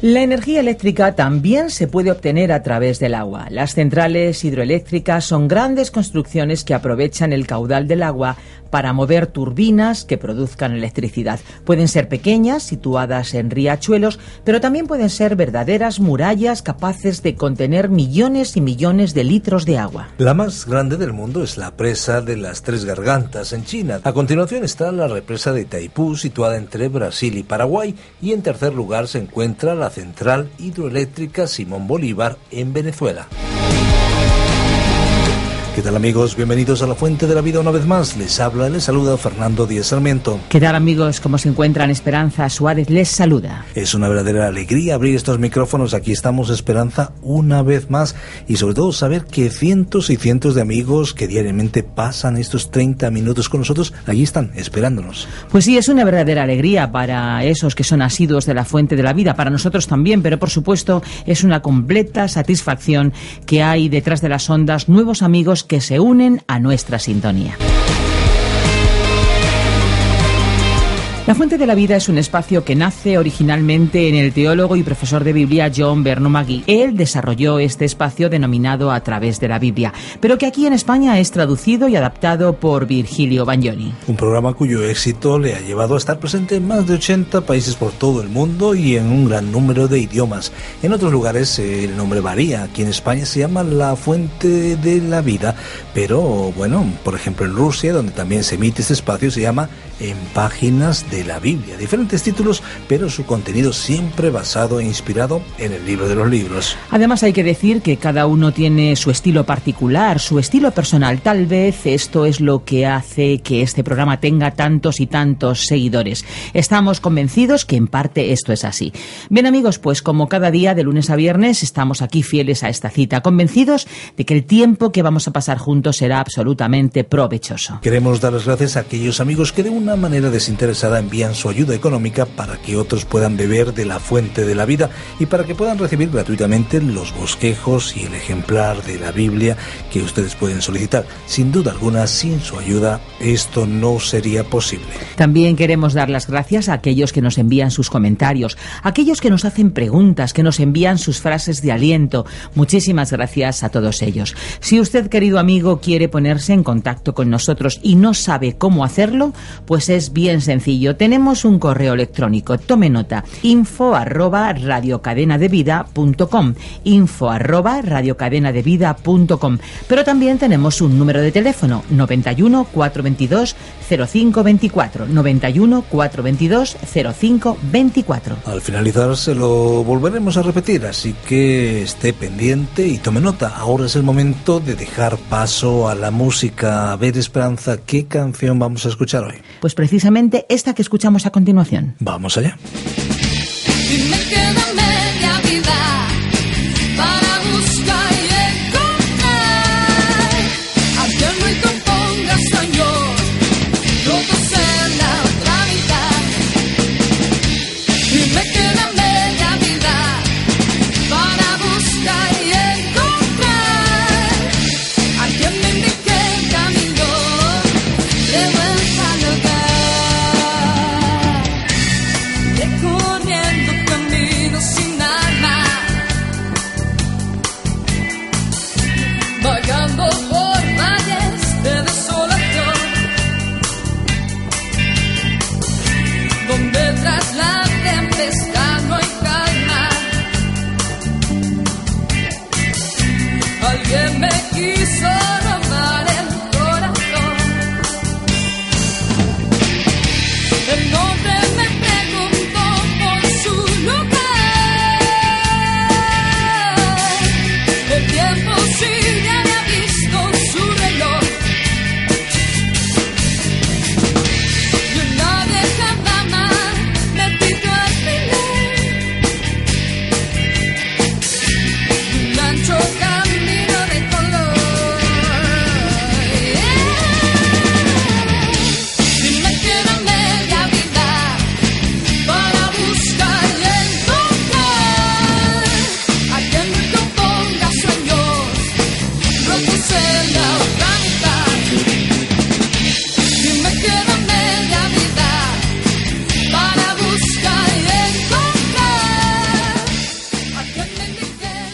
La energía eléctrica también se puede obtener a través del agua. Las centrales hidroeléctricas son grandes construcciones que aprovechan el caudal del agua para mover turbinas que produzcan electricidad. Pueden ser pequeñas, situadas en riachuelos, pero también pueden ser verdaderas murallas capaces de contener millones y millones de litros de agua. La más grande del mundo es la presa de las Tres Gargantas, en China. A continuación está la represa de Taipú, situada entre Brasil y Paraguay, y en tercer lugar se encuentra la central hidroeléctrica Simón Bolívar, en Venezuela. ¿Qué tal, amigos? Bienvenidos a La Fuente de la Vida una vez más. Les saluda Fernando Díez Sarmiento. ¿Qué tal, amigos? ¿Cómo se encuentran? Esperanza Suárez les saluda. Es una verdadera alegría abrir estos micrófonos. Aquí estamos, Esperanza, una vez más. Y sobre todo saber que cientos y cientos de amigos que diariamente pasan estos 30 minutos con nosotros, allí están, esperándonos. Pues sí, es una verdadera alegría para esos que son asiduos de La Fuente de la Vida. Para nosotros también, pero por supuesto es una completa satisfacción que hay detrás de las ondas nuevos amigos que se unen a nuestra sintonía. La Fuente de la Vida es un espacio que nace originalmente en el teólogo y profesor de Biblia John Bernou Magui. Él desarrolló este espacio denominado A Través de la Biblia, pero que aquí en España es traducido y adaptado por Virgilio Bagnoni. Un programa cuyo éxito le ha llevado a estar presente en más de 80 países por todo el mundo y en un gran número de idiomas. En otros lugares el nombre varía. Aquí en España se llama La Fuente de la Vida, pero bueno, por ejemplo en Rusia, donde también se emite este espacio, se llama En Páginas de la Biblia. Diferentes títulos, pero su contenido siempre basado e inspirado en el libro de los libros. Además hay que decir que cada uno tiene su estilo particular, su estilo personal. Tal vez esto es lo que hace que este programa tenga tantos y tantos seguidores. Estamos convencidos que en parte esto es así. Bien, amigos, pues como cada día de lunes a viernes estamos aquí fieles a esta cita, convencidos de que el tiempo que vamos a pasar juntos será absolutamente provechoso. Queremos dar las gracias a aquellos amigos que de una manera desinteresada envían su ayuda económica para que otros puedan beber de La Fuente de la Vida y para que puedan recibir gratuitamente los bosquejos y el ejemplar de la Biblia que ustedes pueden solicitar. Sin duda alguna, sin su ayuda esto no sería posible. También queremos dar las gracias a aquellos que nos envían sus comentarios, a aquellos que nos hacen preguntas, que nos envían sus frases de aliento. Muchísimas gracias a todos ellos. Si usted, querido amigo, quiere ponerse en contacto con nosotros y no sabe cómo hacerlo, pues es bien sencillo. Tenemos un correo electrónico, tome nota, info@radiocadenadevida.com, info@radiocadenadevida.com. Pero también tenemos un número de teléfono, 91 422 0524, 91 422 0524. Al finalizar se lo volveremos a repetir, así que esté pendiente y tome nota. Ahora es el momento de dejar paso a la música. A ver, Esperanza, ¿qué canción vamos a escuchar hoy? Pues precisamente esta que escuchamos a continuación. Vamos allá. Corriendo conmigo sin alma.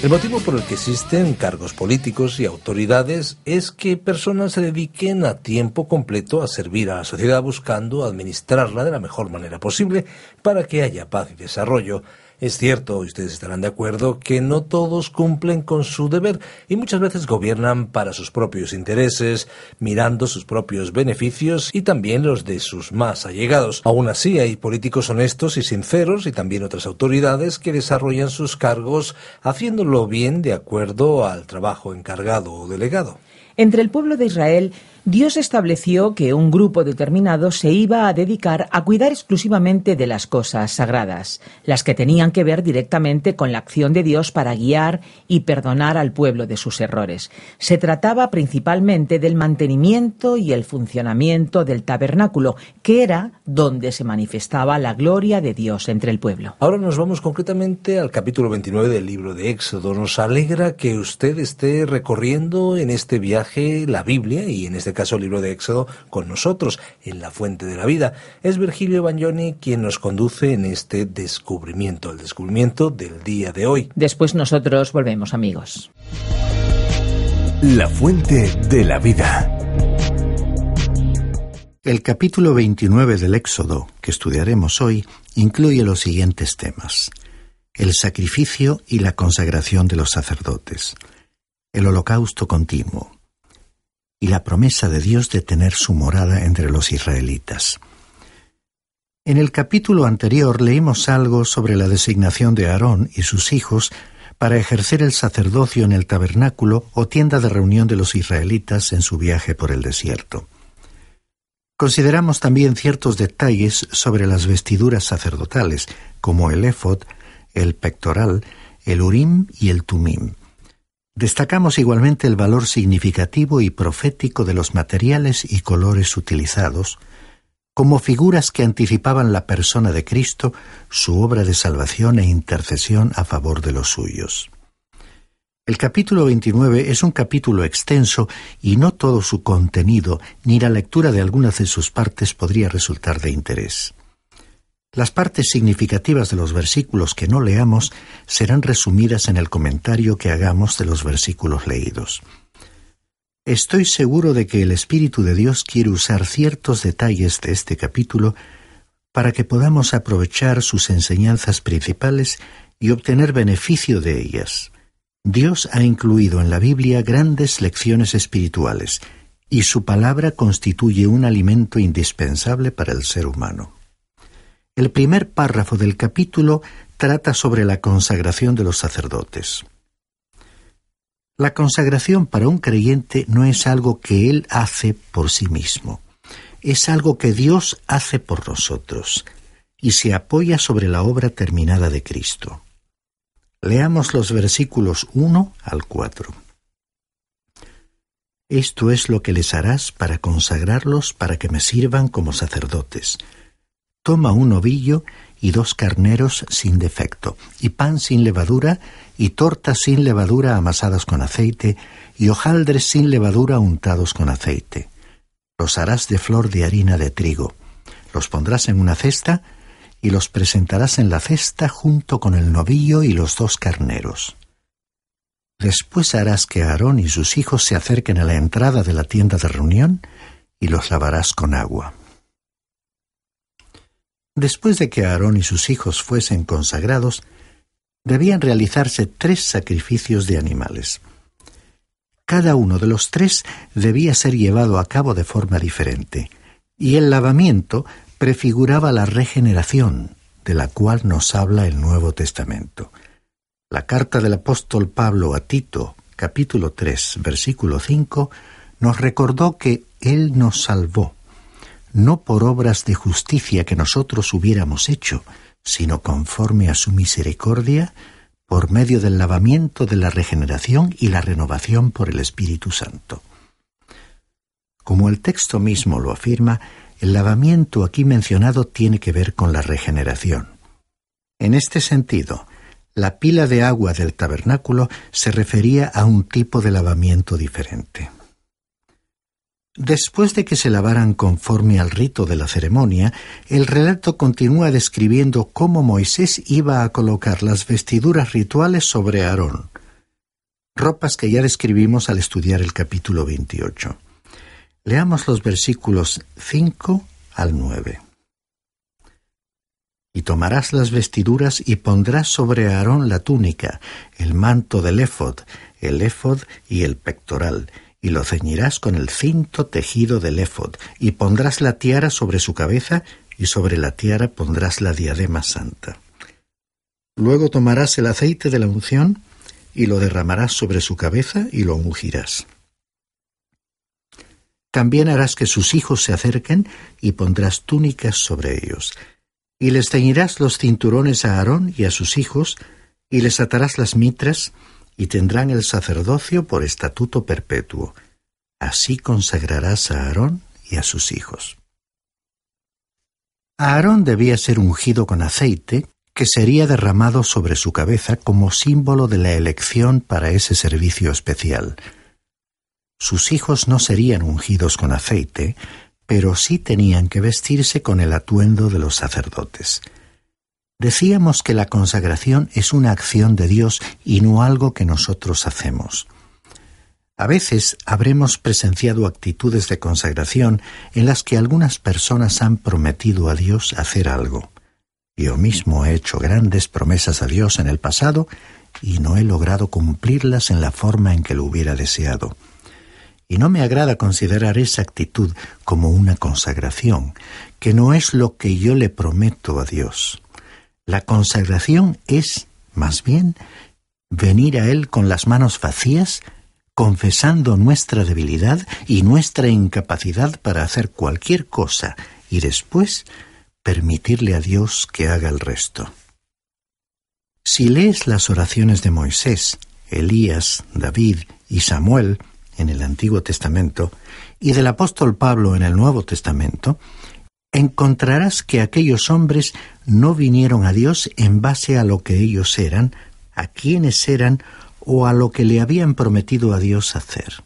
El motivo por el que existen cargos políticos y autoridades es que personas se dediquen a tiempo completo a servir a la sociedad buscando administrarla de la mejor manera posible para que haya paz y desarrollo. Es cierto, y ustedes estarán de acuerdo, que no todos cumplen con su deber y muchas veces gobiernan para sus propios intereses, mirando sus propios beneficios y también los de sus más allegados. Aún así, hay políticos honestos y sinceros y también otras autoridades que desarrollan sus cargos haciéndolo bien de acuerdo al trabajo encargado o delegado. Entre el pueblo de Israel, Dios estableció que un grupo determinado se iba a dedicar a cuidar exclusivamente de las cosas sagradas, las que tenían que ver directamente con la acción de Dios para guiar y perdonar al pueblo de sus errores. Se trataba principalmente del mantenimiento y el funcionamiento del tabernáculo, que era donde se manifestaba la gloria de Dios entre el pueblo. Ahora nos vamos concretamente al capítulo 29 del libro de Éxodo. Nos alegra que usted esté recorriendo en este viaje la Biblia y en este caso el libro de Éxodo con nosotros en La Fuente de la Vida. Es Virgilio Bagnoni quien nos conduce en este descubrimiento, el descubrimiento del día de hoy. Después nosotros volvemos, amigos. La Fuente de la Vida. El capítulo 29 del Éxodo, que estudiaremos hoy, incluye los siguientes temas: el sacrificio y la consagración de los sacerdotes, el holocausto continuo y la promesa de Dios de tener su morada entre los israelitas. En el capítulo anterior leímos algo sobre la designación de Aarón y sus hijos para ejercer el sacerdocio en el tabernáculo o tienda de reunión de los israelitas en su viaje por el desierto. Consideramos también ciertos detalles sobre las vestiduras sacerdotales, como el éfod, el pectoral, el urim y el tumim. Destacamos igualmente el valor significativo y profético de los materiales y colores utilizados, como figuras que anticipaban la persona de Cristo, su obra de salvación e intercesión a favor de los suyos. El capítulo 29 es un capítulo extenso y no todo su contenido ni la lectura de algunas de sus partes podría resultar de interés. Las partes significativas de los versículos que no leamos serán resumidas en el comentario que hagamos de los versículos leídos. Estoy seguro de que el Espíritu de Dios quiere usar ciertos detalles de este capítulo para que podamos aprovechar sus enseñanzas principales y obtener beneficio de ellas. Dios ha incluido en la Biblia grandes lecciones espirituales, y su palabra constituye un alimento indispensable para el ser humano. El primer párrafo del capítulo trata sobre la consagración de los sacerdotes. La consagración para un creyente no es algo que él hace por sí mismo. Es algo que Dios hace por nosotros y se apoya sobre la obra terminada de Cristo. Leamos los versículos 1 al 4. Esto es lo que les harás para consagrarlos para que me sirvan como sacerdotes. Toma un ovillo y 2 carneros sin defecto, y pan sin levadura, y tortas sin levadura amasadas con aceite, y hojaldres sin levadura untados con aceite. Los harás de flor de harina de trigo. Los pondrás en una cesta, y los presentarás en la cesta junto con el novillo y los 2 carneros. Después harás que Aarón y sus hijos se acerquen a la entrada de la tienda de reunión, y los lavarás con agua. Después de que Aarón y sus hijos fuesen consagrados, debían realizarse 3 sacrificios de animales. Cada uno de los 3 debía ser llevado a cabo de forma diferente, y el lavamiento prefiguraba la regeneración, de la cual nos habla el Nuevo Testamento. La carta del apóstol Pablo a Tito, capítulo 3, versículo 5, nos recordó que Él nos salvó, no por obras de justicia que nosotros hubiéramos hecho, sino conforme a su misericordia, por medio del lavamiento de la regeneración y la renovación por el Espíritu Santo. Como el texto mismo lo afirma, el lavamiento aquí mencionado tiene que ver con la regeneración. En este sentido, la pila de agua del tabernáculo se refería a un tipo de lavamiento diferente. Después de que se lavaran conforme al rito de la ceremonia, el relato continúa describiendo cómo Moisés iba a colocar las vestiduras rituales sobre Aarón, ropas que ya describimos al estudiar el capítulo 28. Leamos los versículos 5 al 9. Y tomarás las vestiduras y pondrás sobre Aarón la túnica, el manto del éfod, el éfod y el pectoral, y lo ceñirás con el cinto tejido del éfod, y pondrás la tiara sobre su cabeza, y sobre la tiara pondrás la diadema santa. Luego tomarás el aceite de la unción, y lo derramarás sobre su cabeza, y lo ungirás. También harás que sus hijos se acerquen, y pondrás túnicas sobre ellos. Y les ceñirás los cinturones a Aarón y a sus hijos, y les atarás las mitras, y tendrán el sacerdocio por estatuto perpetuo. Así consagrarás a Aarón y a sus hijos. Aarón debía ser ungido con aceite, que sería derramado sobre su cabeza como símbolo de la elección para ese servicio especial. Sus hijos no serían ungidos con aceite, pero sí tenían que vestirse con el atuendo de los sacerdotes. Decíamos que la consagración es una acción de Dios y no algo que nosotros hacemos. A veces habremos presenciado actitudes de consagración en las que algunas personas han prometido a Dios hacer algo. Yo mismo he hecho grandes promesas a Dios en el pasado y no he logrado cumplirlas en la forma en que lo hubiera deseado. Y no me agrada considerar esa actitud como una consagración, que no es lo que yo le prometo a Dios. La consagración es, más bien, venir a Él con las manos vacías, confesando nuestra debilidad y nuestra incapacidad para hacer cualquier cosa, y después permitirle a Dios que haga el resto. Si lees las oraciones de Moisés, Elías, David y Samuel en el Antiguo Testamento, y del apóstol Pablo en el Nuevo Testamento, encontrarás que aquellos hombres no vinieron a Dios en base a lo que ellos eran, a quienes eran o a lo que le habían prometido a Dios hacer.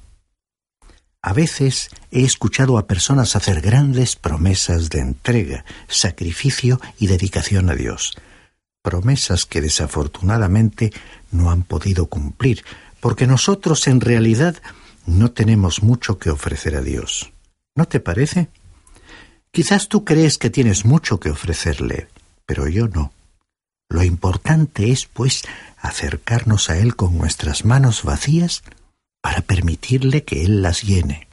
A veces he escuchado a personas hacer grandes promesas de entrega, sacrificio y dedicación a Dios, promesas que desafortunadamente no han podido cumplir, porque nosotros en realidad no tenemos mucho que ofrecer a Dios. ¿No te parece? Quizás tú crees que tienes mucho que ofrecerle, pero yo no. Lo importante es, pues, acercarnos a Él con nuestras manos vacías para permitirle que Él las llene.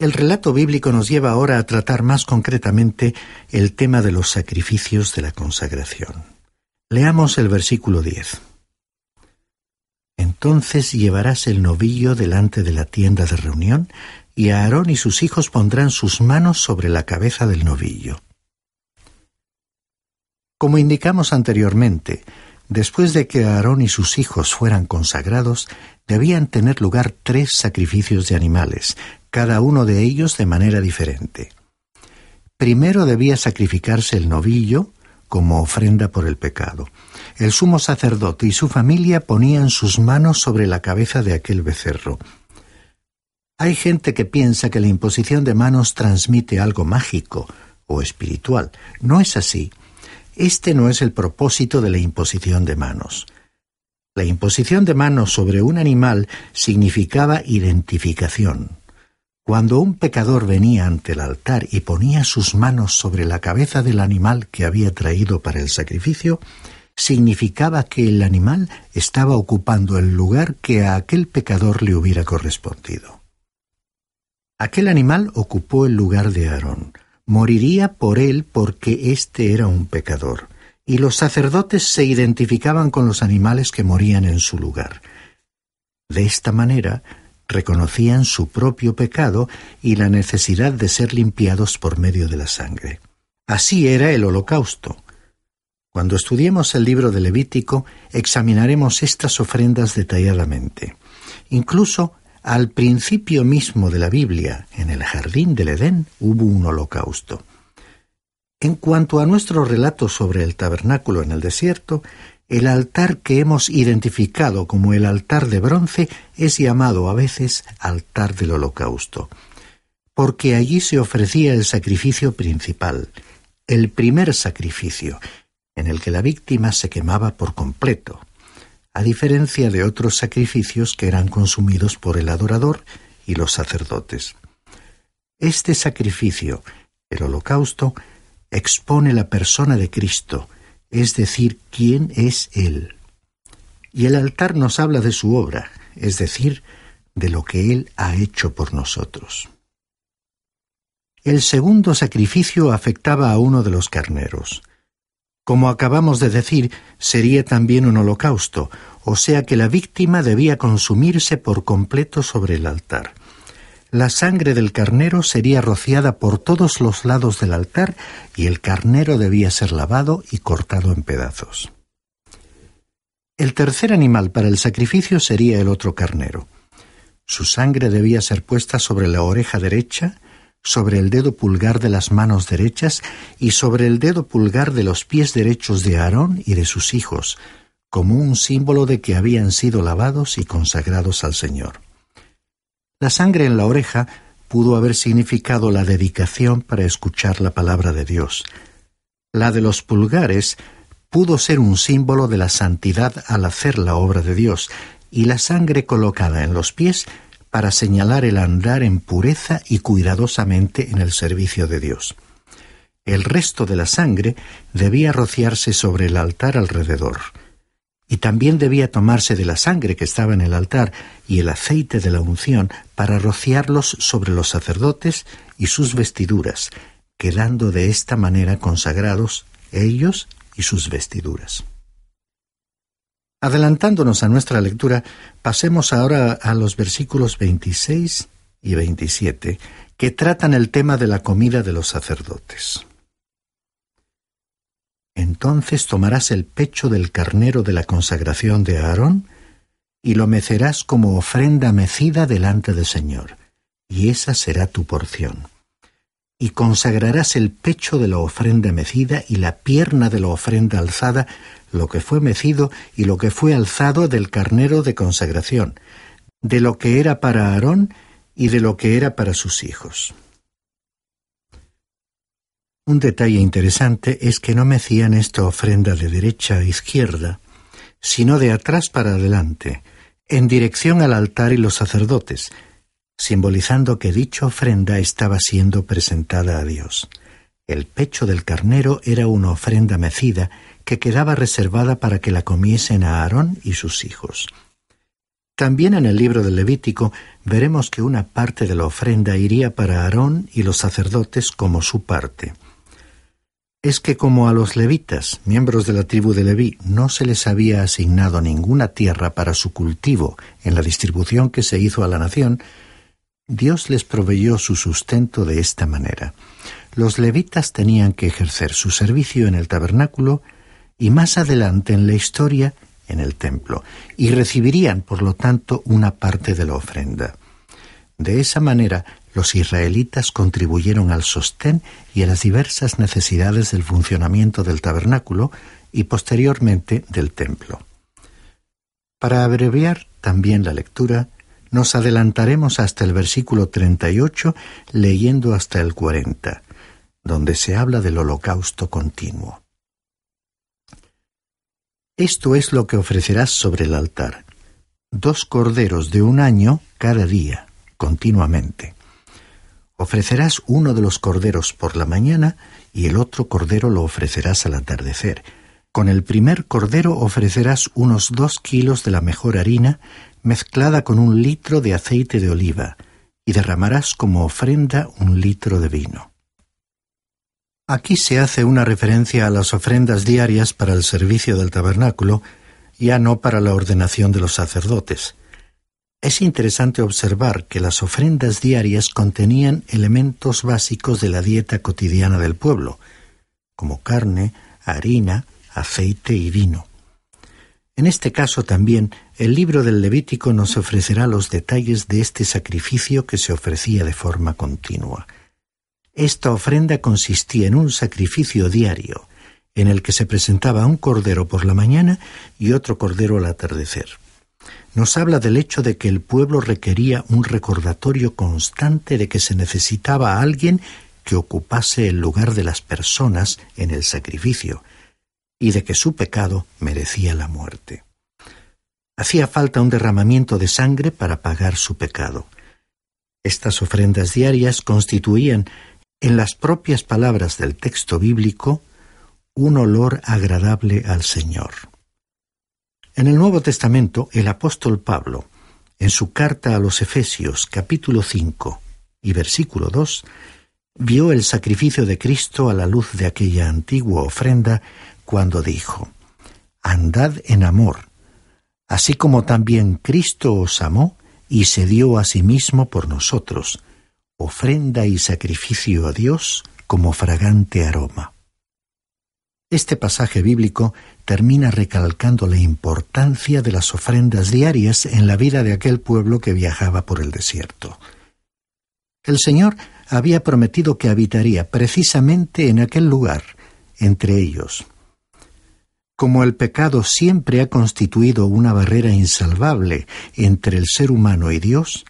El relato bíblico nos lleva ahora a tratar más concretamente el tema de los sacrificios de la consagración. Leamos el versículo 10. Entonces llevarás el novillo delante de la tienda de reunión, y Aarón y sus hijos pondrán sus manos sobre la cabeza del novillo. Como indicamos anteriormente, después de que Aarón y sus hijos fueran consagrados, debían tener lugar 3 sacrificios de animales, cada uno de ellos de manera diferente. Primero debía sacrificarse el novillo como ofrenda por el pecado. El sumo sacerdote y su familia ponían sus manos sobre la cabeza de aquel becerro. Hay gente que piensa que la imposición de manos transmite algo mágico o espiritual. No es así. Este no es el propósito de la imposición de manos. La imposición de manos sobre un animal significaba identificación. Cuando un pecador venía ante el altar y ponía sus manos sobre la cabeza del animal que había traído para el sacrificio, significaba que el animal estaba ocupando el lugar que a aquel pecador le hubiera correspondido. Aquel animal ocupó el lugar de Aarón. Moriría por él porque éste era un pecador, y los sacerdotes se identificaban con los animales que morían en su lugar. De esta manera, reconocían su propio pecado y la necesidad de ser limpiados por medio de la sangre. Así era el holocausto. Cuando estudiemos el libro de Levítico, examinaremos estas ofrendas detalladamente. Incluso al principio mismo de la Biblia, en el jardín del Edén, hubo un holocausto. En cuanto a nuestro relato sobre el tabernáculo en el desierto, el altar que hemos identificado como el altar de bronce es llamado a veces altar del holocausto, porque allí se ofrecía el sacrificio principal, el primer sacrificio, en el que la víctima se quemaba por completo. a diferencia de otros sacrificios que eran consumidos por el adorador y los sacerdotes. Este sacrificio, el holocausto, expone la persona de Cristo, es decir, quién es Él. Y el altar nos habla de su obra, es decir, de lo que Él ha hecho por nosotros. El segundo sacrificio afectaba a uno de los carneros. Como acabamos de decir, sería también un holocausto, o sea que la víctima debía consumirse por completo sobre el altar. La sangre del carnero sería rociada por todos los lados del altar y el carnero debía ser lavado y cortado en pedazos. El tercer animal para el sacrificio sería el otro carnero. Su sangre debía ser puesta sobre la oreja derecha, sobre el dedo pulgar de las manos derechas y sobre el dedo pulgar de los pies derechos de Aarón y de sus hijos, como un símbolo de que habían sido lavados y consagrados al Señor. La sangre en la oreja pudo haber significado la dedicación para escuchar la palabra de Dios. La de los pulgares pudo ser un símbolo de la santidad al hacer la obra de Dios, y la sangre colocada en los pies para señalar el andar en pureza y cuidadosamente en el servicio de Dios. El resto de la sangre debía rociarse sobre el altar alrededor, y también debía tomarse de la sangre que estaba en el altar y el aceite de la unción para rociarlos sobre los sacerdotes y sus vestiduras, quedando de esta manera consagrados ellos y sus vestiduras. Adelantándonos a nuestra lectura, pasemos ahora a los versículos 26 y 27, que tratan el tema de la comida de los sacerdotes. Entonces tomarás el pecho del carnero de la consagración de Aarón y lo mecerás como ofrenda mecida delante del Señor, y esa será tu porción. Y consagrarás el pecho de la ofrenda mecida y la pierna de la ofrenda alzada, lo que fue mecido y lo que fue alzado del carnero de consagración, de lo que era para Aarón y de lo que era para sus hijos. Un detalle interesante es que no mecían esta ofrenda de derecha a izquierda, sino de atrás para adelante, en dirección al altar y los sacerdotes, simbolizando que dicha ofrenda estaba siendo presentada a Dios. El pecho del carnero era una ofrenda mecida que quedaba reservada para que la comiesen a Aarón y sus hijos. También en el libro de Levítico veremos que una parte de la ofrenda iría para Aarón y los sacerdotes como su parte. Es que como a los levitas, miembros de la tribu de Leví, no se les había asignado ninguna tierra para su cultivo en la distribución que se hizo a la nación, Dios les proveyó su sustento de esta manera. Los levitas tenían que ejercer su servicio en el tabernáculo y más adelante en la historia en el templo, y recibirían, por lo tanto, una parte de la ofrenda. De esa manera, los israelitas contribuyeron al sostén y a las diversas necesidades del funcionamiento del tabernáculo y posteriormente del templo. Para abreviar también la lectura, nos adelantaremos hasta el versículo 38, leyendo hasta el 40, donde se habla del holocausto continuo. Esto es lo que ofrecerás sobre el altar: 2 corderos de 1 año cada día, continuamente. Ofrecerás uno de los corderos por la mañana y el otro cordero lo ofrecerás al atardecer. Con el primer cordero ofrecerás unos 2 kilos de la mejor harina, mezclada con 1 litro de aceite de oliva, y derramarás como ofrenda 1 litro de vino. Aquí se hace una referencia a las ofrendas diarias para el servicio del tabernáculo, ya no para la ordenación de los sacerdotes. Es interesante observar que las ofrendas diarias contenían elementos básicos de la dieta cotidiana del pueblo, como carne, harina, aceite y vino. En este caso también, el libro del Levítico nos ofrecerá los detalles de este sacrificio que se ofrecía de forma continua. Esta ofrenda consistía en un sacrificio diario, en el que se presentaba un cordero por la mañana y otro cordero al atardecer. Nos habla del hecho de que el pueblo requería un recordatorio constante de que se necesitaba a alguien que ocupase el lugar de las personas en el sacrificio, y de que su pecado merecía la muerte. hacía falta un derramamiento de sangre para pagar su pecado. Estas ofrendas diarias constituían, en las propias palabras del texto bíblico, un olor agradable al Señor. En el Nuevo Testamento, el apóstol Pablo, en su carta a los Efesios, capítulo 5 y versículo 2, vio el sacrificio de Cristo a la luz de aquella antigua ofrenda cuando dijo: «Andad en amor, así como también Cristo os amó y se dio a sí mismo por nosotros, ofrenda y sacrificio a Dios como fragante aroma». Este pasaje bíblico termina recalcando la importancia de las ofrendas diarias en la vida de aquel pueblo que viajaba por el desierto. El Señor había prometido que habitaría precisamente en aquel lugar, entre ellos. Como el pecado siempre ha constituido una barrera insalvable entre el ser humano y Dios,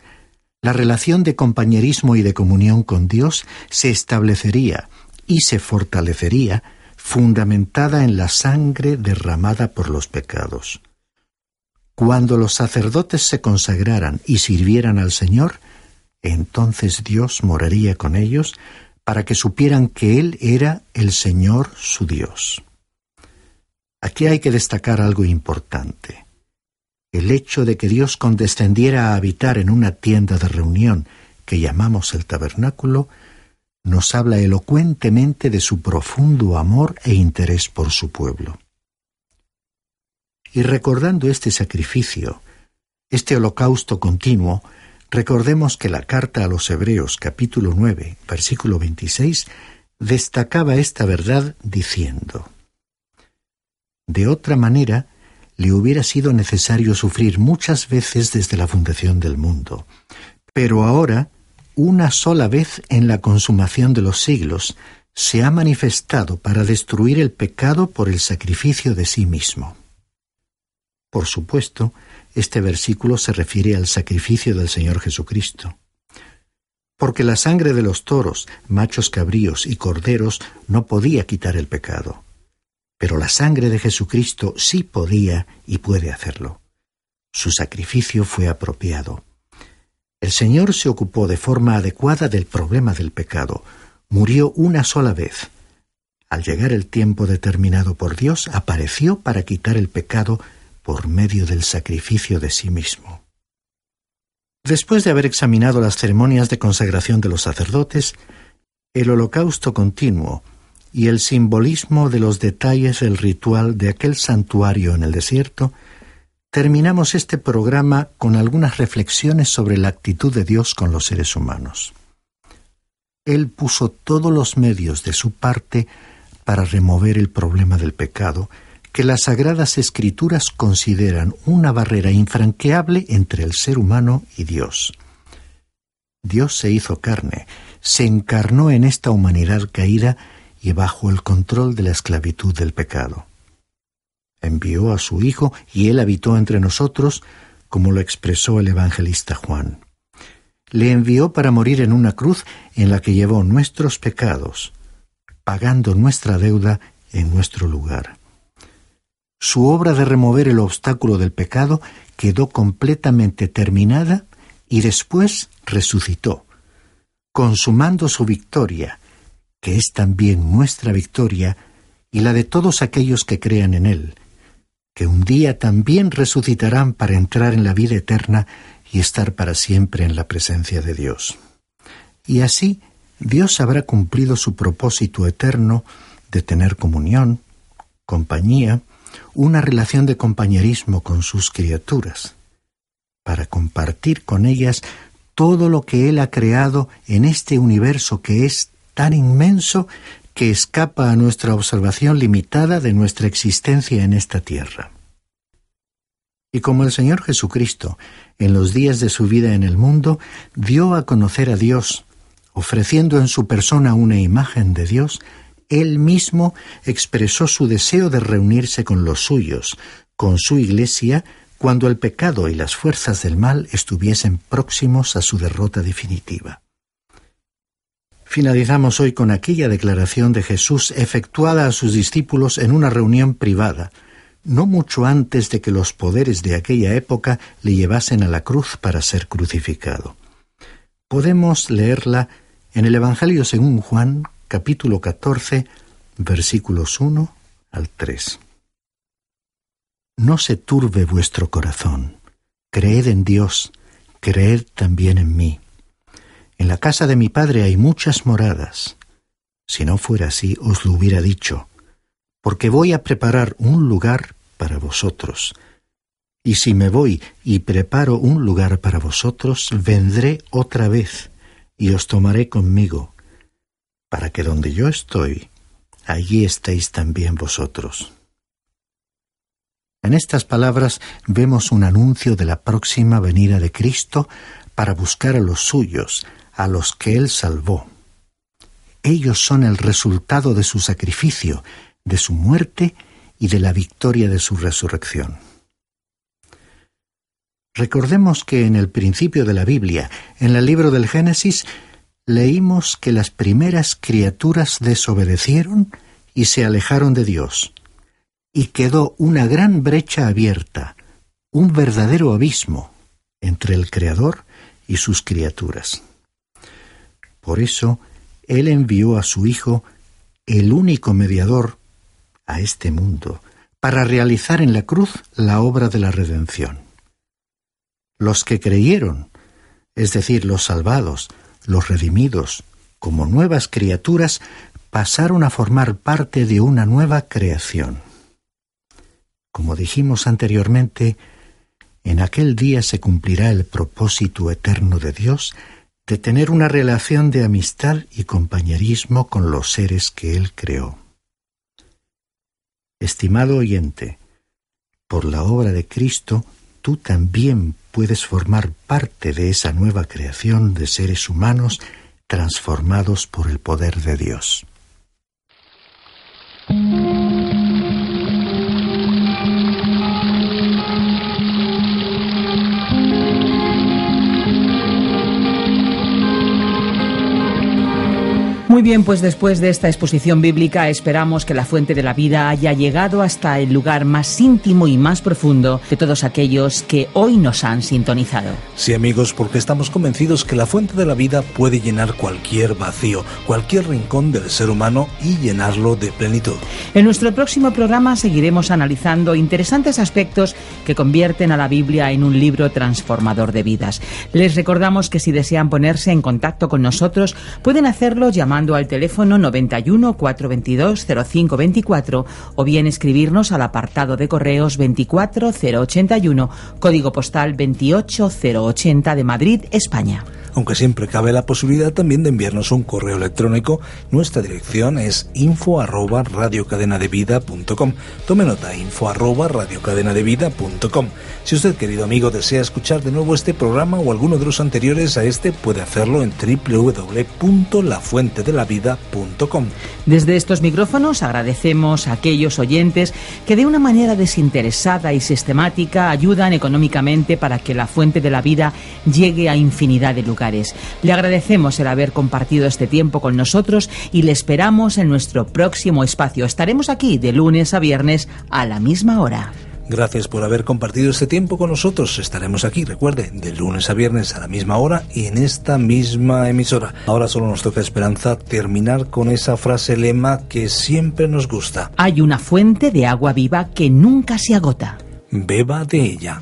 la relación de compañerismo y de comunión con Dios se establecería y se fortalecería, fundamentada en la sangre derramada por los pecados. Cuando los sacerdotes se consagraran y sirvieran al Señor, entonces Dios moraría con ellos para que supieran que Él era el Señor su Dios. Aquí hay que destacar algo importante. El hecho de que Dios condescendiera a habitar en una tienda de reunión que llamamos el tabernáculo nos habla elocuentemente de su profundo amor e interés por su pueblo. Y recordando este sacrificio, este holocausto continuo, recordemos que la carta a los Hebreos, capítulo 9, versículo 26, destacaba esta verdad diciendo: «De otra manera, le hubiera sido necesario sufrir muchas veces desde la fundación del mundo, pero ahora, una sola vez en la consumación de los siglos, se ha manifestado para destruir el pecado por el sacrificio de sí mismo». Por supuesto, este versículo se refiere al sacrificio del Señor Jesucristo. Porque la sangre de los toros, machos cabríos y corderos no podía quitar el pecado. Pero la sangre de Jesucristo sí podía y puede hacerlo. Su sacrificio fue apropiado. El Señor se ocupó de forma adecuada del problema del pecado. Murió una sola vez. Al llegar el tiempo determinado por Dios, apareció para quitar el pecado por medio del sacrificio de sí mismo. Después de haber examinado las ceremonias de consagración de los sacerdotes, el holocausto continuo y el simbolismo de los detalles del ritual de aquel santuario en el desierto, terminamos este programa con algunas reflexiones sobre la actitud de Dios con los seres humanos. Él puso todos los medios de su parte para remover el problema del pecado, que las Sagradas Escrituras consideran una barrera infranqueable entre el ser humano y Dios. Dios se hizo carne, se encarnó en esta humanidad caída y bajo el control de la esclavitud del pecado. Envió a su Hijo y Él habitó entre nosotros, como lo expresó el evangelista Juan. Le envió para morir en una cruz en la que llevó nuestros pecados, pagando nuestra deuda en nuestro lugar. Su obra de remover el obstáculo del pecado quedó completamente terminada y después resucitó, consumando su victoria, que es también nuestra victoria y la de todos aquellos que crean en Él, que un día también resucitarán para entrar en la vida eterna y estar para siempre en la presencia de Dios. Y así, Dios habrá cumplido su propósito eterno de tener comunión, compañía, una relación de compañerismo con sus criaturas, para compartir con ellas todo lo que Él ha creado en este universo que es tan inmenso que escapa a nuestra observación limitada de nuestra existencia en esta tierra. Y como el Señor Jesucristo, en los días de su vida en el mundo, dio a conocer a Dios, ofreciendo en su persona una imagen de Dios, Él mismo expresó su deseo de reunirse con los suyos, con su Iglesia, cuando el pecado y las fuerzas del mal estuviesen próximos a su derrota definitiva. Finalizamos hoy con aquella declaración de Jesús efectuada a sus discípulos en una reunión privada, no mucho antes de que los poderes de aquella época le llevasen a la cruz para ser crucificado. Podemos leerla en el Evangelio según Juan, capítulo 14, versículos 1 al 3. No se turbe vuestro corazón. Creed en Dios, creed también en mí. En la casa de mi Padre hay muchas moradas. Si no fuera así, os lo hubiera dicho, porque voy a preparar un lugar para vosotros. Y si me voy y preparo un lugar para vosotros, vendré otra vez y os tomaré conmigo, para que donde yo estoy, allí estéis también vosotros. En estas palabras vemos un anuncio de la próxima venida de Cristo para buscar a los suyos, a los que Él salvó. Ellos son el resultado de su sacrificio, de su muerte y de la victoria de su resurrección. Recordemos que en el principio de la Biblia, en el libro del Génesis, leímos que las primeras criaturas desobedecieron y se alejaron de Dios, y quedó una gran brecha abierta, un verdadero abismo entre el Creador y sus criaturas. Por eso, Él envió a su Hijo, el único mediador, a este mundo, para realizar en la cruz la obra de la redención. Los que creyeron, es decir, los salvados, los redimidos, como nuevas criaturas, pasaron a formar parte de una nueva creación. Como dijimos anteriormente, en aquel día se cumplirá el propósito eterno de Dios de tener una relación de amistad y compañerismo con los seres que Él creó. Estimado oyente, por la obra de Cristo, tú también puedes formar parte de esa nueva creación de seres humanos transformados por el poder de Dios. Muy bien, pues después de esta exposición bíblica esperamos que la fuente de la vida haya llegado hasta el lugar más íntimo y más profundo de todos aquellos que hoy nos han sintonizado. Sí, amigos, porque estamos convencidos que la fuente de la vida puede llenar cualquier vacío, cualquier rincón del ser humano y llenarlo de plenitud. En nuestro próximo programa seguiremos analizando interesantes aspectos que convierten a la Biblia en un libro transformador de vidas. Les recordamos que si desean ponerse en contacto con nosotros, pueden hacerlo llamando al teléfono 91 422 0524 o bien escribirnos al apartado de correos 24081, código postal 28080 de Madrid, España. Aunque siempre cabe la posibilidad también de enviarnos un correo electrónico, nuestra dirección es info@radiocadenadevida.com. Tome nota, info@radiocadenadevida.com. Si usted, querido amigo, desea escuchar de nuevo este programa o alguno de los anteriores a este, puede hacerlo en www.lafuentedelavida.com. Desde estos micrófonos agradecemos a aquellos oyentes que de una manera desinteresada y sistemática ayudan económicamente para que la fuente de la vida llegue a infinidad de lugares. Le agradecemos el haber compartido este tiempo con nosotros y le esperamos en nuestro próximo espacio. Estaremos aquí de lunes a viernes a la misma hora. Gracias por haber compartido este tiempo con nosotros. Estaremos aquí, recuerde, de lunes a viernes a la misma hora y en esta misma emisora. Ahora solo nos toca, Esperanza, terminar con esa frase lema que siempre nos gusta. Hay una fuente de agua viva que nunca se agota. Beba de ella.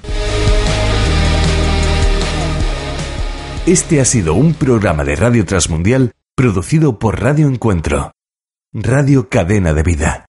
Este ha sido un programa de Radio Transmundial producido por Radio Encuentro, Radio Cadena de Vida.